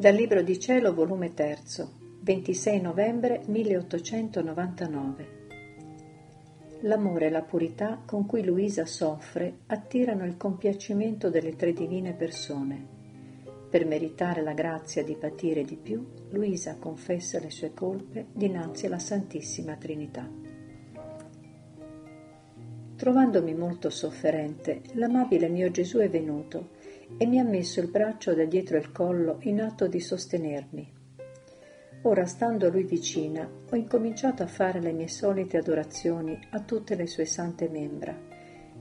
Dal Libro di Cielo, volume 3, 26 novembre 1899. L'amore e la purità con cui Luisa soffre attirano il compiacimento delle tre divine persone. Per meritare la grazia di patire di più, Luisa confessa le sue colpe dinanzi alla Santissima Trinità. Trovandomi molto sofferente, l'amabile mio Gesù è venuto e mi ha messo il braccio da dietro il collo in atto di sostenermi. Ora, stando a lui vicina, ho incominciato a fare le mie solite adorazioni a tutte le sue sante membra,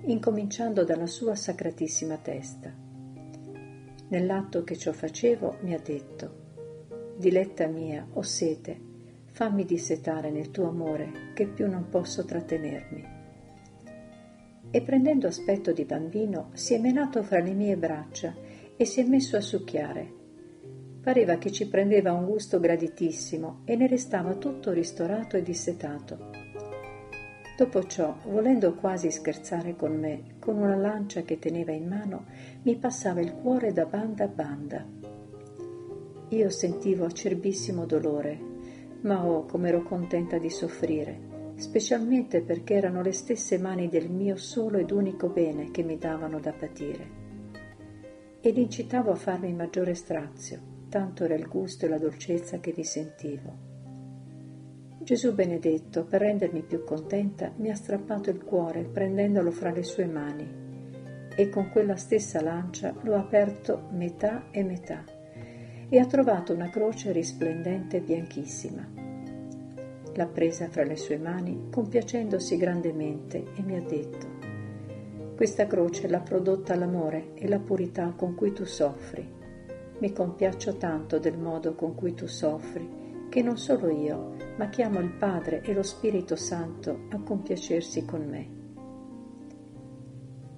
incominciando dalla sua sacratissima testa. Nell'atto che ciò facevo mi ha detto: «Diletta mia, ho sete, fammi dissetare nel tuo amore, che più non posso trattenermi». E prendendo aspetto di bambino si è menato fra le mie braccia e si è messo a succhiare. Pareva che ci prendeva un gusto graditissimo e ne restava tutto ristorato e dissetato. Dopo ciò, volendo quasi scherzare con me, con una lancia che teneva in mano, mi passava il cuore da banda a banda. Io sentivo acerbissimo dolore, ma oh, come ero contenta di soffrire, specialmente perché erano le stesse mani del mio solo ed unico bene che mi davano da patire. Ed incitavo a farmi maggiore strazio, tanto era il gusto e la dolcezza che vi sentivo. Gesù benedetto, per rendermi più contenta, mi ha strappato il cuore prendendolo fra le sue mani e con quella stessa lancia l'ho aperto metà e metà e ha trovato una croce risplendente e bianchissima. L'ha presa fra le sue mani, compiacendosi grandemente, e mi ha detto: «Questa croce l'ha prodotta l'amore e la purità con cui tu soffri. Mi compiaccio tanto del modo con cui tu soffri, che non solo io, ma chiamo il Padre e lo Spirito Santo a compiacersi con me».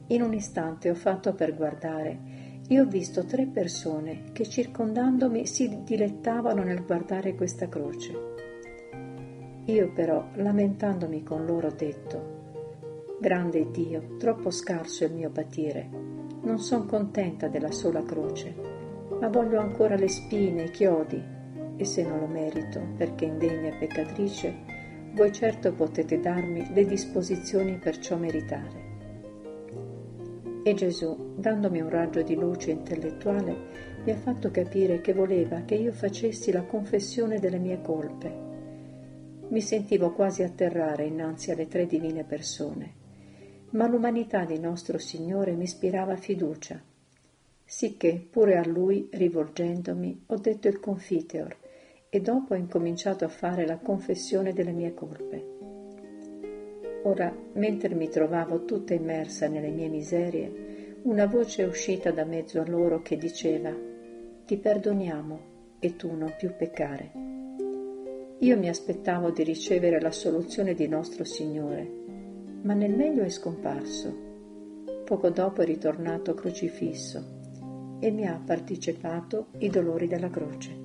In un istante ho fatto per guardare e ho visto tre persone che, circondandomi, si dilettavano nel guardare questa croce. Io però, lamentandomi con loro, ho detto: «Grande Dio, troppo scarso è il mio patire. Non son contenta della sola croce, ma voglio ancora le spine, i chiodi, e se non lo merito, perché indegna e peccatrice, voi certo potete darmi le disposizioni per ciò meritare». E Gesù, dandomi un raggio di luce intellettuale, mi ha fatto capire che voleva che io facessi la confessione delle mie colpe. Mi sentivo quasi atterrare innanzi alle tre divine persone, ma l'umanità di nostro Signore mi ispirava fiducia, sicché pure a Lui, rivolgendomi, ho detto il confiteor e dopo ho incominciato a fare la confessione delle mie colpe. Ora, mentre mi trovavo tutta immersa nelle mie miserie, una voce è uscita da mezzo a loro che diceva: «Ti perdoniamo e tu non più peccare». Io mi aspettavo di ricevere l'assoluzione di nostro Signore, ma nel meglio è scomparso. Poco dopo è ritornato crocifisso e mi ha partecipato i dolori della croce.